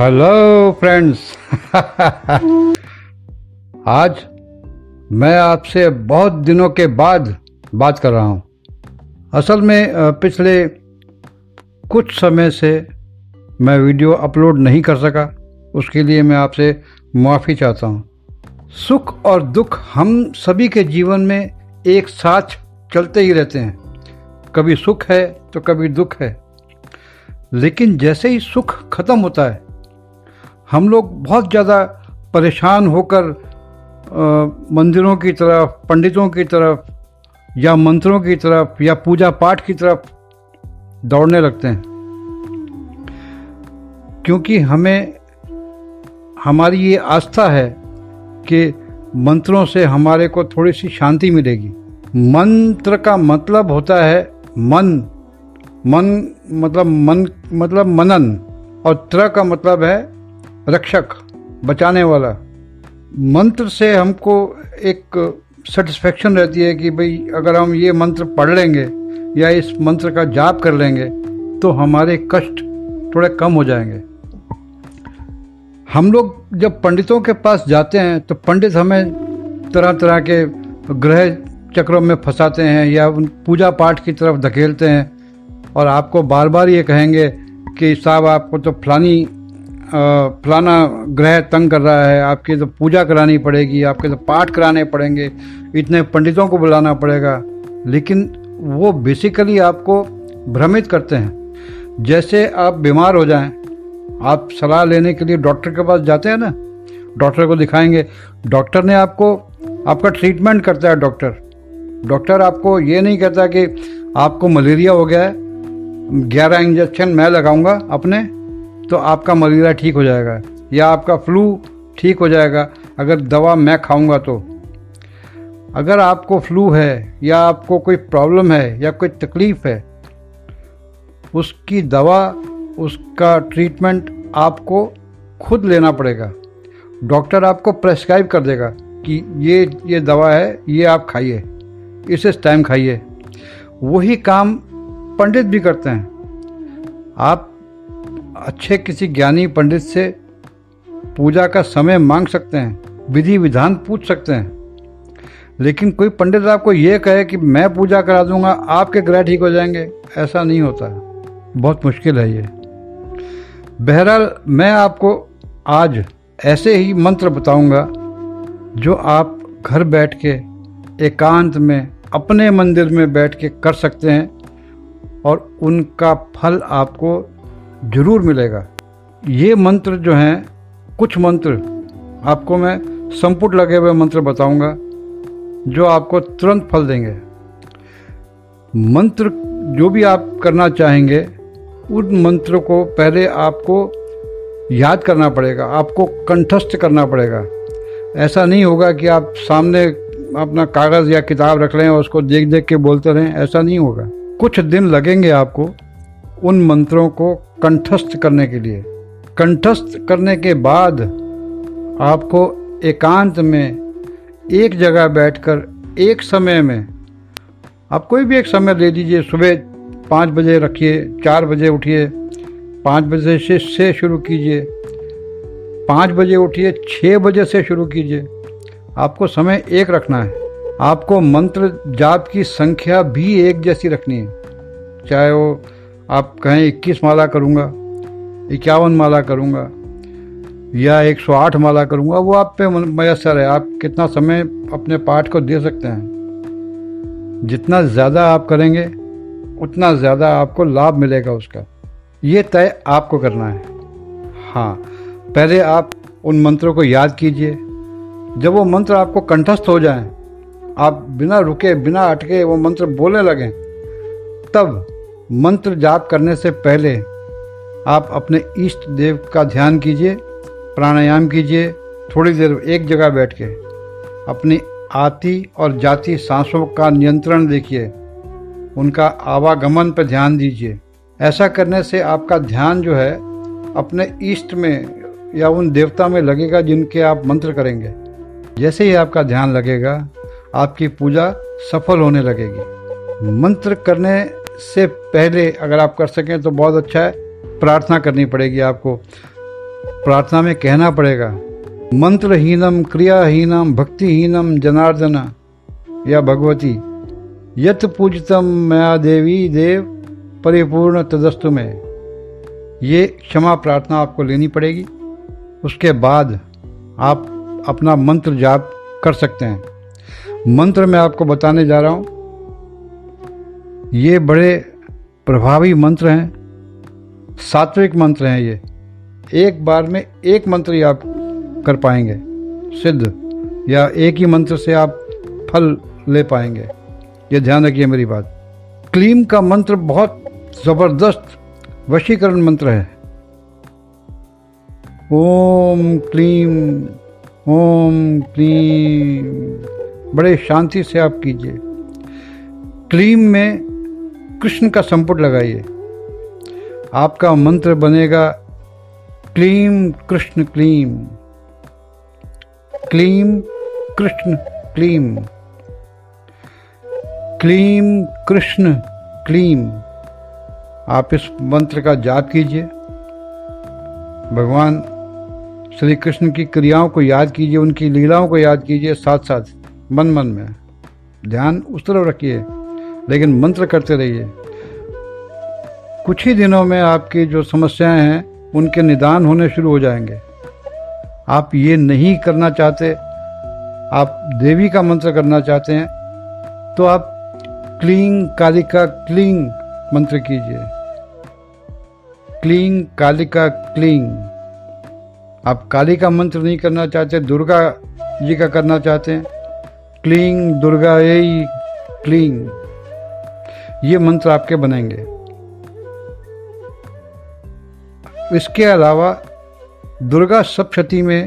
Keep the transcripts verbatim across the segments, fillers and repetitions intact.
Hello friends, आज मैं आपसे बहुत दिनों के बाद बात कर रहा हूँ। असल में पिछले कुछ समय से मैं वीडियो अपलोड नहीं कर सका, उसके लिए मैं आपसे माफ़ी चाहता हूँ। सुख और दुख हम सभी के जीवन में एक साथ चलते ही रहते हैं, कभी सुख है तो कभी दुख है। लेकिन जैसे ही सुख ख़त्म होता है, हम लोग बहुत ज़्यादा परेशान होकर आ, मंदिरों की तरफ, पंडितों की तरफ या मंत्रों की तरफ या पूजा पाठ की तरफ दौड़ने लगते हैं, क्योंकि हमें हमारी ये आस्था है कि मंत्रों से हमारे को थोड़ी सी शांति मिलेगी। मंत्र का मतलब होता है मन मन मतलब मन मतलब मनन, और त्र का मतलब है रक्षक, बचाने वाला। मंत्र से हमको एक सेटिस्फेक्शन रहती है कि भाई अगर हम ये मंत्र पढ़ लेंगे या इस मंत्र का जाप कर लेंगे तो हमारे कष्ट थोड़े कम हो जाएंगे। हम लोग जब पंडितों के पास जाते हैं तो पंडित हमें तरह तरह के ग्रह चक्रों में फंसाते हैं या उन पूजा पाठ की तरफ धकेलते हैं, और आपको बार बार ये कहेंगे कि साहब आपको तो फलानी फलाना ग्रह तंग कर रहा है, आपकी तो पूजा करानी पड़ेगी, आपके तो पाठ कराने पड़ेंगे, इतने पंडितों को बुलाना पड़ेगा। लेकिन वो बेसिकली आपको भ्रमित करते हैं। जैसे आप बीमार हो जाएं, आप सलाह लेने के लिए डॉक्टर के पास जाते हैं ना, डॉक्टर को दिखाएंगे, डॉक्टर ने आपको आपका ट्रीटमेंट करता है। डॉक्टर डॉक्टर आपको ये नहीं कहता कि आपको मलेरिया हो गया है, ग्यारह इंजेक्शन मैं लगाऊंगा अपने तो आपका मलेरिया ठीक हो जाएगा या आपका फ्लू ठीक हो जाएगा अगर दवा मैं खाऊंगा तो। अगर आपको फ्लू है या आपको कोई प्रॉब्लम है या कोई तकलीफ़ है, उसकी दवा, उसका ट्रीटमेंट आपको खुद लेना पड़ेगा। डॉक्टर आपको प्रेस्क्राइब कर देगा कि ये ये दवा है, ये आप खाइए, इस इस टाइम खाइए। वही काम पंडित भी करते हैं। आप अच्छे किसी ज्ञानी पंडित से पूजा का समय मांग सकते हैं, विधि विधान पूछ सकते हैं, लेकिन कोई पंडित आपको ये कहे कि मैं पूजा करा दूंगा, आपके ग्रह ठीक हो जाएंगे, ऐसा नहीं होता। बहुत मुश्किल है ये। बहरहाल, मैं आपको आज ऐसे ही मंत्र बताऊंगा जो आप घर बैठ के, एकांत में, अपने मंदिर में बैठ के कर सकते हैं, और उनका फल आपको ज़रूर मिलेगा। ये मंत्र जो हैं, कुछ मंत्र आपको मैं संपुट लगे हुए मंत्र बताऊंगा जो आपको तुरंत फल देंगे। मंत्र जो भी आप करना चाहेंगे, उन मंत्रों को पहले आपको याद करना पड़ेगा, आपको कंठस्थ करना पड़ेगा। ऐसा नहीं होगा कि आप सामने अपना कागज़ या किताब रख लें और उसको देख देख के बोलते रहें, ऐसा नहीं होगा। कुछ दिन लगेंगे आपको उन मंत्रों को कंठस्थ करने के लिए। कंठस्थ करने के बाद आपको एकांत में एक जगह बैठकर, एक समय में, आप कोई भी एक समय ले लीजिए, सुबह पाँच बजे रखिए, चार बजे उठिए, पाँच बजे से से शुरू कीजिए, पाँच बजे उठिए, छः बजे से शुरू कीजिए, आपको समय एक रखना है। आपको मंत्र जाप की संख्या भी एक जैसी रखनी है, चाहे वो आप कहें इक्कीस माला करूंगा, इक्यावन माला करूंगा या एक सौ आठ माला करूंगा, वो आप पे मयस्सर है, आप कितना समय अपने पाठ को दे सकते हैं। जितना ज़्यादा आप करेंगे उतना ज़्यादा आपको लाभ मिलेगा उसका, ये तय आपको करना है। हाँ, पहले आप उन मंत्रों को याद कीजिए। जब वो मंत्र आपको कंठस्थ हो जाएं, आप बिना रुके बिना अटके वो मंत्र बोलने लगें, तब मंत्र जाप करने से पहले आप अपने इष्ट देव का ध्यान कीजिए, प्राणायाम कीजिए, थोड़ी देर एक जगह बैठ के अपनी आती और जाती सांसों का नियंत्रण देखिए, उनका आवागमन पर ध्यान दीजिए। ऐसा करने से आपका ध्यान जो है अपने इष्ट में या उन देवता में लगेगा जिनके आप मंत्र करेंगे। जैसे ही आपका ध्यान लगेगा, आपकी पूजा सफल होने लगेगी। मंत्र करने से पहले अगर आप कर सकें तो बहुत अच्छा है। प्रार्थना करनी पड़ेगी आपको, प्रार्थना में कहना पड़ेगा, मंत्रहीनम क्रियाहीनम भक्तिहीनम जनार्दन या भगवती यत पूजितम मया देवी देव परिपूर्ण तदस्तु में। ये क्षमा प्रार्थना आपको लेनी पड़ेगी। उसके बाद आप अपना मंत्र जाप कर सकते हैं। मंत्र मैं आपको बताने जा रहा हूँ, ये बड़े प्रभावी मंत्र हैं, सात्विक मंत्र हैं। ये एक बार में एक मंत्र ही आप कर पाएंगे सिद्ध, या एक ही मंत्र से आप फल ले पाएंगे। ये ध्यान रखिए मेरी बात। क्लीम का मंत्र बहुत ज़बरदस्त वशीकरण मंत्र है। ओम क्लीम ओम क्लीम, बड़े शांति से आप कीजिए। क्लीम में कृष्ण का संपुट लगाइए, आपका मंत्र बनेगा क्लीम कृष्ण क्लीम, क्लीम कृष्ण क्लीम, क्लीम कृष्ण क्लीम। आप इस मंत्र का जाप कीजिए, भगवान श्री कृष्ण की क्रियाओं को याद कीजिए, उनकी लीलाओं को याद कीजिए। साथ साथ मन मन में ध्यान उस तरफ रखिए, लेकिन मंत्र करते रहिए। कुछ ही दिनों में आपकी जो समस्याएं हैं उनके निदान होने शुरू हो जाएंगे। आप ये नहीं करना चाहते, आप देवी का मंत्र करना चाहते हैं, तो आप क्लीं कालिका क्लीं मंत्र कीजिए। क्लीं कालिका क्लीं। आप काली का मंत्र नहीं करना चाहते, दुर्गा जी का करना चाहते हैं, क्लीं दुर्गा यही क्लीं, ये मंत्र आपके बनेंगे। इसके अलावा दुर्गा सप्तशती में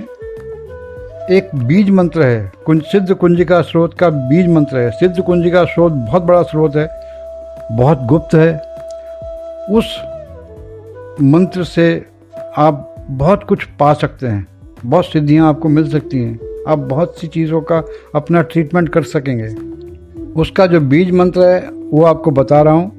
एक बीज मंत्र है, कुंज सिद्ध कुंजिका स्रोत का बीज मंत्र है। सिद्ध कुंजिका स्रोत बहुत बड़ा स्रोत है, बहुत गुप्त है। उस मंत्र से आप बहुत कुछ पा सकते हैं, बहुत सिद्धियां आपको मिल सकती हैं। आप बहुत सी चीज़ों का अपना ट्रीटमेंट कर सकेंगे। उसका जो बीज मंत्र है वो आपको बता रहा हूँ।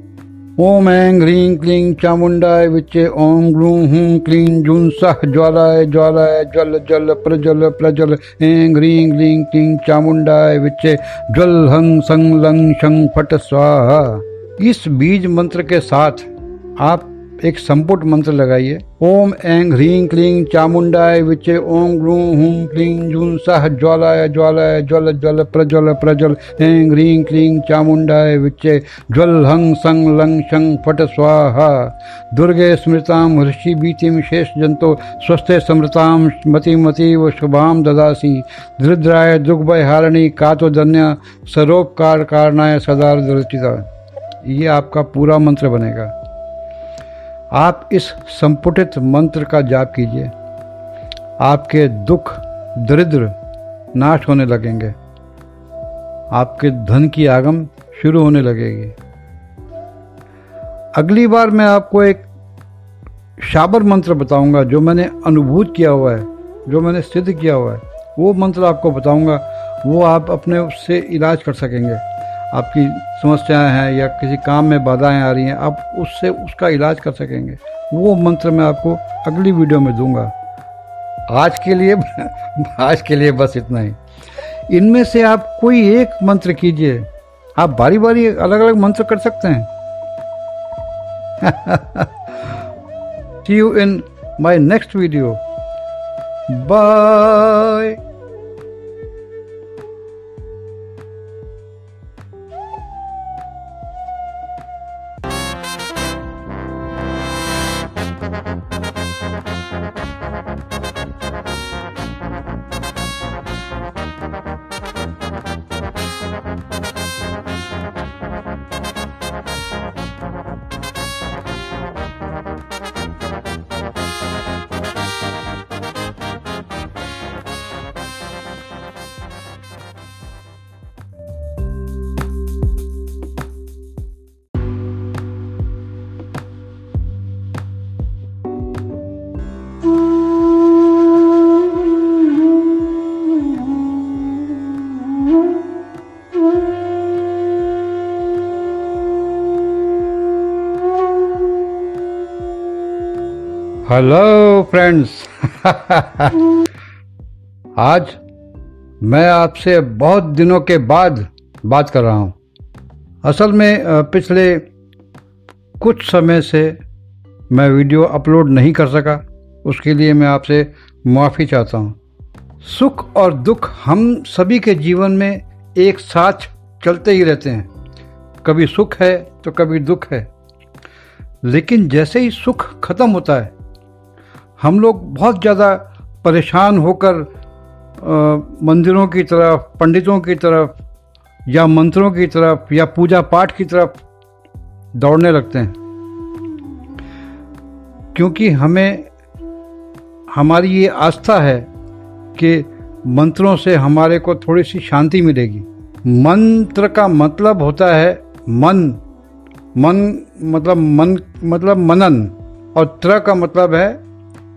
ओम ऐं ह्रीं क्लीं चामुंडाय विच्चे ओम ग्लूं हूं क्लीं जूं सह ज्वालाय ज्वालाय ज्वल ज्वल प्रज्वल प्रज्वल ऐं ह्रीं क्लीं क्लीं चामुंडाय विच्चे ज्वल हं सं लं शं फट स्वाहा। इस बीज मंत्र के साथ आप एक संपुट मंत्र लगाइए। ओम ऐं ह्रीं क्लीं चामुंडाय विच्चे ओम ग्लूं हूं क्लीं जूं सह ज्वालाय ज्वालाय ज्वल ज्वल प्रज्वल प्रज्वल ऐं ह्रीं क्लीं चामुंडाय विच्चे ज्वल हं सं लं शं फट स्वाहा। दुर्गे स्मृतां हृषि भीतिं शेष जंतो स्वस्थे समृतां मतिमतीव शुभां ददासि। दरिद्राय दुग्भयहारिणी कातोदन्या सर्वोपकार कारणाय सदा दर्शिता। ये आपका पूरा मंत्र बनेगा। आप इस संपुटित मंत्र का जाप कीजिए, आपके दुख दरिद्र नाश होने लगेंगे, आपके धन की आगम शुरू होने लगेगी। अगली बार मैं आपको एक शाबर मंत्र बताऊंगा, जो मैंने अनुभूत किया हुआ है, जो मैंने सिद्ध किया हुआ है। वो मंत्र आपको बताऊंगा, वो आप अपने उससे इलाज कर सकेंगे। आपकी समस्याएं हैं या किसी काम में बाधाएं आ रही हैं, आप उससे उसका इलाज कर सकेंगे। वो मंत्र मैं आपको अगली वीडियो में दूंगा। आज के लिए आज के लिए बस इतना ही। इनमें से आप कोई एक मंत्र कीजिए, आप बारी बारी अलग अलग मंत्र कर सकते हैं। See you in my next video. Bye. Hello friends आज मैं आपसे बहुत दिनों के बाद बात कर रहा हूँ। असल में पिछले कुछ समय से मैं वीडियो अपलोड नहीं कर सका, उसके लिए मैं आपसे माफ़ी चाहता हूँ। सुख और दुख हम सभी के जीवन में एक साथ चलते ही रहते हैं, कभी सुख है तो कभी दुख है। लेकिन जैसे ही सुख ख़त्म होता है हम लोग बहुत ज़्यादा परेशान होकर आ, मंदिरों की तरफ, पंडितों की तरफ या मंत्रों की तरफ या पूजा पाठ की तरफ दौड़ने लगते हैं, क्योंकि हमें हमारी ये आस्था है कि मंत्रों से हमारे को थोड़ी सी शांति मिलेगी। मंत्र का मतलब होता है मन, मन मतलब मन मतलब मनन, और त्र का मतलब है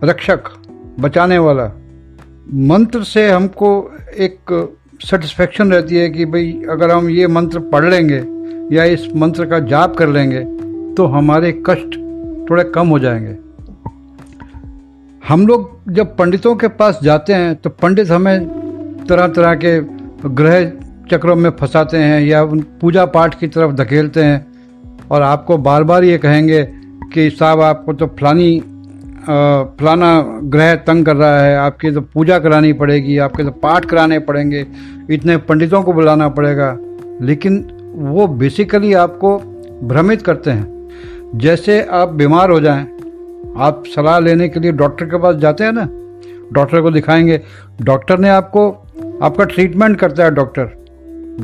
रक्षक, बचाने वाला। मंत्र से हमको एक सेटिस्फेक्शन रहती है कि भाई अगर हम ये मंत्र पढ़ लेंगे या इस मंत्र का जाप कर लेंगे तो हमारे कष्ट थोड़े कम हो जाएंगे। हम लोग जब पंडितों के पास जाते हैं तो पंडित हमें तरह तरह के ग्रह चक्रों में फंसाते हैं या उन पूजा पाठ की तरफ धकेलते हैं, और आपको बार बार ये कहेंगे कि साहब आपको तो फलानी फलाना ग्रह तंग कर रहा है, आपकी तो पूजा करानी पड़ेगी, आपके तो पाठ कराने पड़ेंगे, इतने पंडितों को बुलाना पड़ेगा। लेकिन वो बेसिकली आपको भ्रमित करते हैं। जैसे आप बीमार हो जाएं, आप सलाह लेने के लिए डॉक्टर के पास जाते हैं ना, डॉक्टर को दिखाएंगे, डॉक्टर ने आपको आपका ट्रीटमेंट करता है। डॉक्टर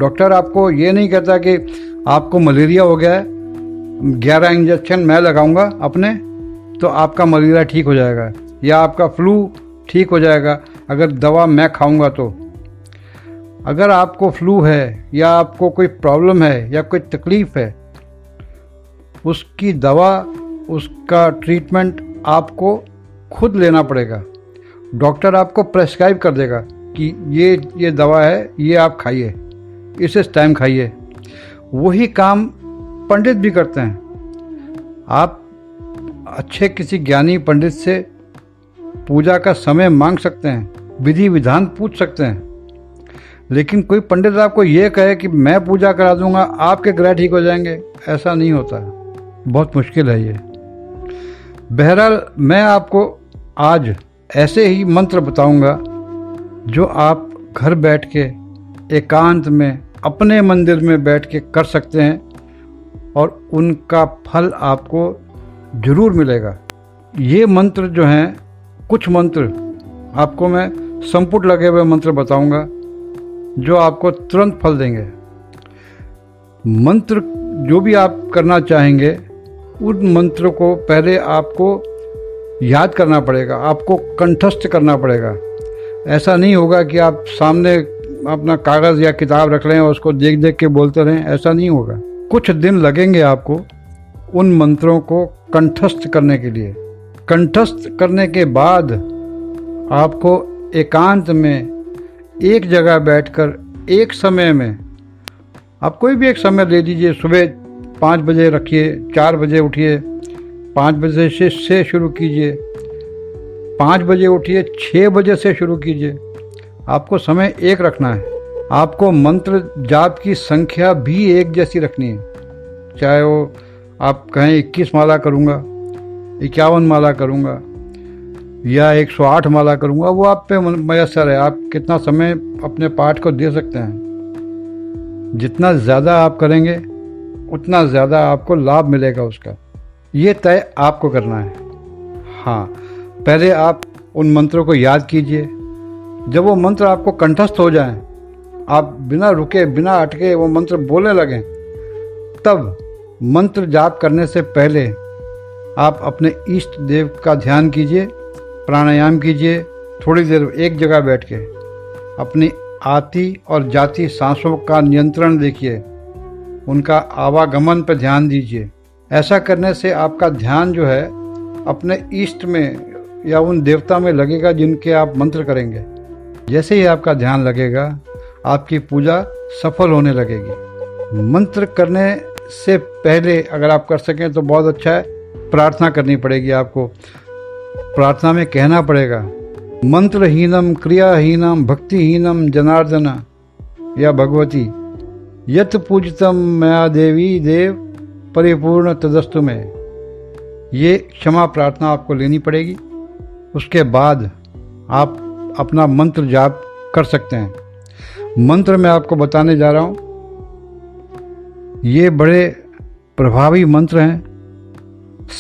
डॉक्टर आपको ये नहीं कहता कि आपको मलेरिया हो गया है, ग्यारह इंजेक्शन मैं लगाऊंगा अपने तो आपका मलेरिया ठीक हो जाएगा, या आपका फ्लू ठीक हो जाएगा अगर दवा मैं खाऊंगा तो। अगर आपको फ्लू है या आपको कोई प्रॉब्लम है या कोई तकलीफ़ है, उसकी दवा, उसका ट्रीटमेंट आपको खुद लेना पड़ेगा। डॉक्टर आपको प्रेस्क्राइब कर देगा कि ये ये दवा है, ये आप खाइए, इसे इस टाइम खाइए। वही काम पंडित भी करते हैं। आप अच्छे किसी ज्ञानी पंडित से पूजा का समय मांग सकते हैं, विधि विधान पूछ सकते हैं, लेकिन कोई पंडित आपको ये कहे कि मैं पूजा करा दूंगा, आपके ग्रह ठीक हो जाएंगे, ऐसा नहीं होता। बहुत मुश्किल है ये। बहरहाल मैं आपको आज ऐसे ही मंत्र बताऊंगा जो आप घर बैठ के, एकांत में, अपने मंदिर में बैठ के कर सकते हैं, और उनका फल आपको जरूर मिलेगा। ये मंत्र जो हैं, कुछ मंत्र आपको मैं संपुट लगे हुए मंत्र बताऊंगा जो आपको तुरंत फल देंगे। मंत्र जो भी आप करना चाहेंगे, उन मंत्रों को पहले आपको याद करना पड़ेगा, आपको कंठस्थ करना पड़ेगा। ऐसा नहीं होगा कि आप सामने अपना कागज़ या किताब रख लें और उसको देख देख के बोलते रहें, ऐसा नहीं होगा। कुछ दिन लगेंगे आपको उन मंत्रों को कंठस्थ करने के लिए। कंठस्थ करने के बाद आपको एकांत में एक जगह बैठकर, एक समय में, आप कोई भी एक समय ले लीजिए, सुबह पाँच बजे रखिए, चार बजे उठिए, पाँच बजे से से शुरू कीजिए, पाँच बजे उठिए, छः बजे से शुरू कीजिए, आपको समय एक रखना है। आपको मंत्र जाप की संख्या भी एक जैसी रखनी है, चाहे वो आप कहें इक्कीस माला करूँगा, इक्यावन माला करूँगा या एक सौ आठ माला करूँगा, वो आप पे मयसर है, आप कितना समय अपने पाठ को दे सकते हैं। जितना ज़्यादा आप करेंगे उतना ज़्यादा आपको लाभ मिलेगा उसका, ये तय आपको करना है। हाँ, पहले आप उन मंत्रों को याद कीजिए। जब वो मंत्र आपको कंठस्थ हो जाएं, आप बिना रुके बिना अटके वो मंत्र बोलने लगें, तब मंत्र जाप करने से पहले आप अपने इष्ट देव का ध्यान कीजिए, प्राणायाम कीजिए, थोड़ी देर एक जगह बैठ के अपनी आती और जाती सांसों का नियंत्रण देखिए, उनका आवागमन पर ध्यान दीजिए। ऐसा करने से आपका ध्यान जो है अपने इष्ट में या उन देवता में लगेगा जिनके आप मंत्र करेंगे। जैसे ही आपका ध्यान लगेगा आपकी पूजा सफल होने लगेगी। मंत्र करने से पहले अगर आप कर सकें तो बहुत अच्छा है। प्रार्थना करनी पड़ेगी आपको, प्रार्थना में कहना पड़ेगा, मंत्रहीनम क्रियाहीनम भक्तिहीनम जनार्दन या भगवती यत पूजितम मया देवी देव परिपूर्ण तदस्तु में। ये क्षमा प्रार्थना आपको लेनी पड़ेगी। उसके बाद आप अपना मंत्र जाप कर सकते हैं। मंत्र मैं आपको बताने जा रहा हूँ, ये बड़े प्रभावी मंत्र हैं,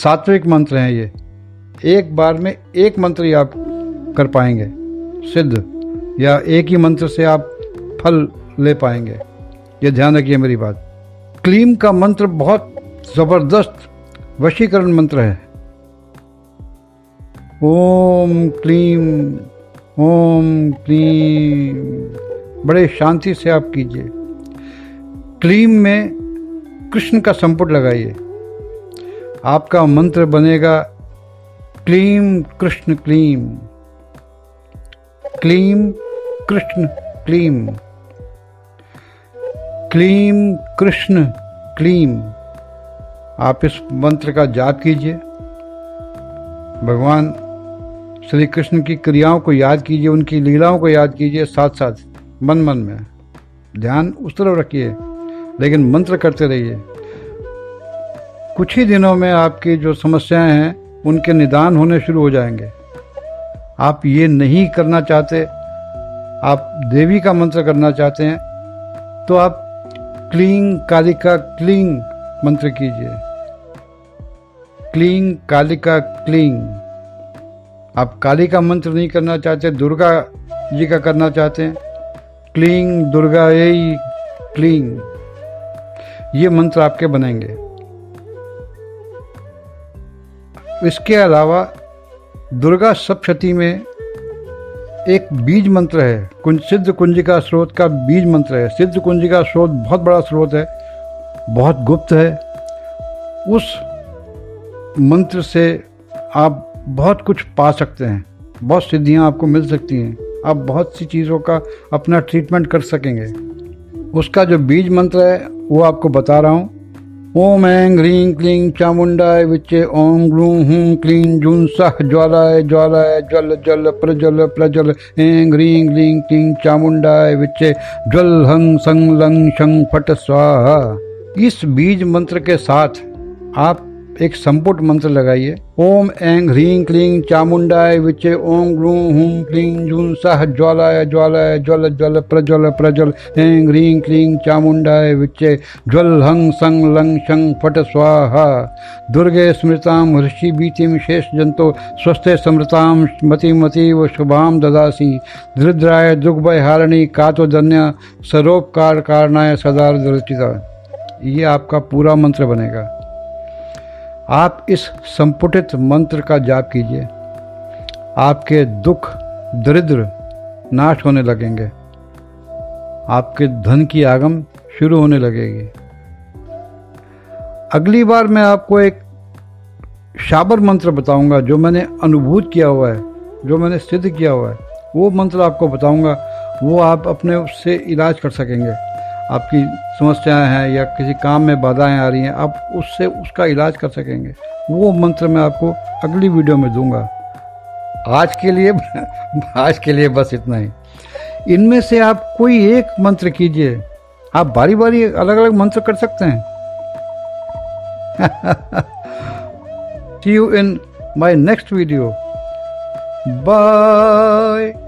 सात्विक मंत्र हैं। ये एक बार में एक मंत्र ही आप कर पाएंगे सिद्ध, या एक ही मंत्र से आप फल ले पाएंगे। ये ध्यान रखिए मेरी बात। क्लीम का मंत्र बहुत ज़बरदस्त वशीकरण मंत्र है। ओम क्लीम ओम क्लीम, बड़े शांति से आप कीजिए। क्लीम में कृष्ण का संपुट लगाइए, आपका मंत्र बनेगा क्लीम कृष्ण क्लीम, क्लीम कृष्ण क्लीम, क्लीम कृष्ण क्लीम। आप इस मंत्र का जाप कीजिए, भगवान श्री कृष्ण की क्रियाओं को याद कीजिए, उनकी लीलाओं को याद कीजिए, साथ साथ मन मन में ध्यान उस तरफ रखिए, लेकिन मंत्र करते रहिए। कुछ ही दिनों में आपकी जो समस्याएं हैं उनके निदान होने शुरू हो जाएंगे। आप ये नहीं करना चाहते, आप देवी का मंत्र करना चाहते हैं, तो आप क्लीं कालिका क्लीं मंत्र कीजिए। क्लीं कालिका क्लीं। आप काली का मंत्र नहीं करना चाहते, दुर्गा जी का करना चाहते हैं, क्लीं दुर्गा ए क्लीं। ये मंत्र आपके बनेंगे। इसके अलावा दुर्गा सप्तशती में एक बीज मंत्र है, कुंज सिद्ध कुंजिका स्रोत का बीज मंत्र है। सिद्ध कुंजिका स्रोत बहुत बड़ा स्रोत है, बहुत गुप्त है। उस मंत्र से आप बहुत कुछ पा सकते हैं, बहुत सिद्धियां आपको मिल सकती हैं। आप बहुत सी चीज़ों का अपना ट्रीटमेंट कर सकेंगे। उसका जो बीज मंत्र है वो आपको बता रहा हूँ। ओम ऐं ह्रीं क्लीं चामुंडाय विच्चे ओं ग्लूं हूं क्लीं जूं सह ज्वालाय ज्वालाय ज्वल ज्वल प्रज्वल प्रज्वल ऐं ह्रीं क्लीं क्लीं चामुंडाय विच्चे ज्वल हं सं लं शं फट स्वाहा। इस बीज मंत्र के साथ आप एक संपुट मंत्र लगाइए। ओम ऐं ह्रीं क्लीं चामुंडाय विच्चे ओं ग्लूं हूं क्लीं जूं सह ज्वालाय ज्वालाय ज्वल ज्वल प्रज्वल प्रज्वल ऐं ह्रीं क्लीं चामुंडाय विच्चे ज्वल हं सं लं शं फट स्वाहा। दुर्गे स्मृतां हृषि भीतिं शेष जंतो स्वस्थे स्मृतां मतिमतीव शुभां ददासि। दरिद्राय दुग्भयहारिणी कातोदन्या सर्वोपकार कारणाय सदार्चिता। ये आपका पूरा मंत्र बनेगा। आप इस संपुटित मंत्र का जाप कीजिए, आपके दुख दरिद्र नाश होने लगेंगे, आपके धन की आगम शुरू होने लगेगी। अगली बार मैं आपको एक शाबर मंत्र बताऊंगा, जो मैंने अनुभूत किया हुआ है, जो मैंने सिद्ध किया हुआ है। वो मंत्र आपको बताऊंगा, वो आप अपने उससे इलाज कर सकेंगे। आपकी समस्याएं हैं या किसी काम में बाधाएं आ रही हैं, आप उससे उसका इलाज कर सकेंगे। वो मंत्र मैं आपको अगली वीडियो में दूंगा। आज के लिए आज के लिए बस इतना ही। इनमें से आप कोई एक मंत्र कीजिए, आप बारी बारी अलग अलग मंत्र कर सकते हैं। See you in my next video, bye.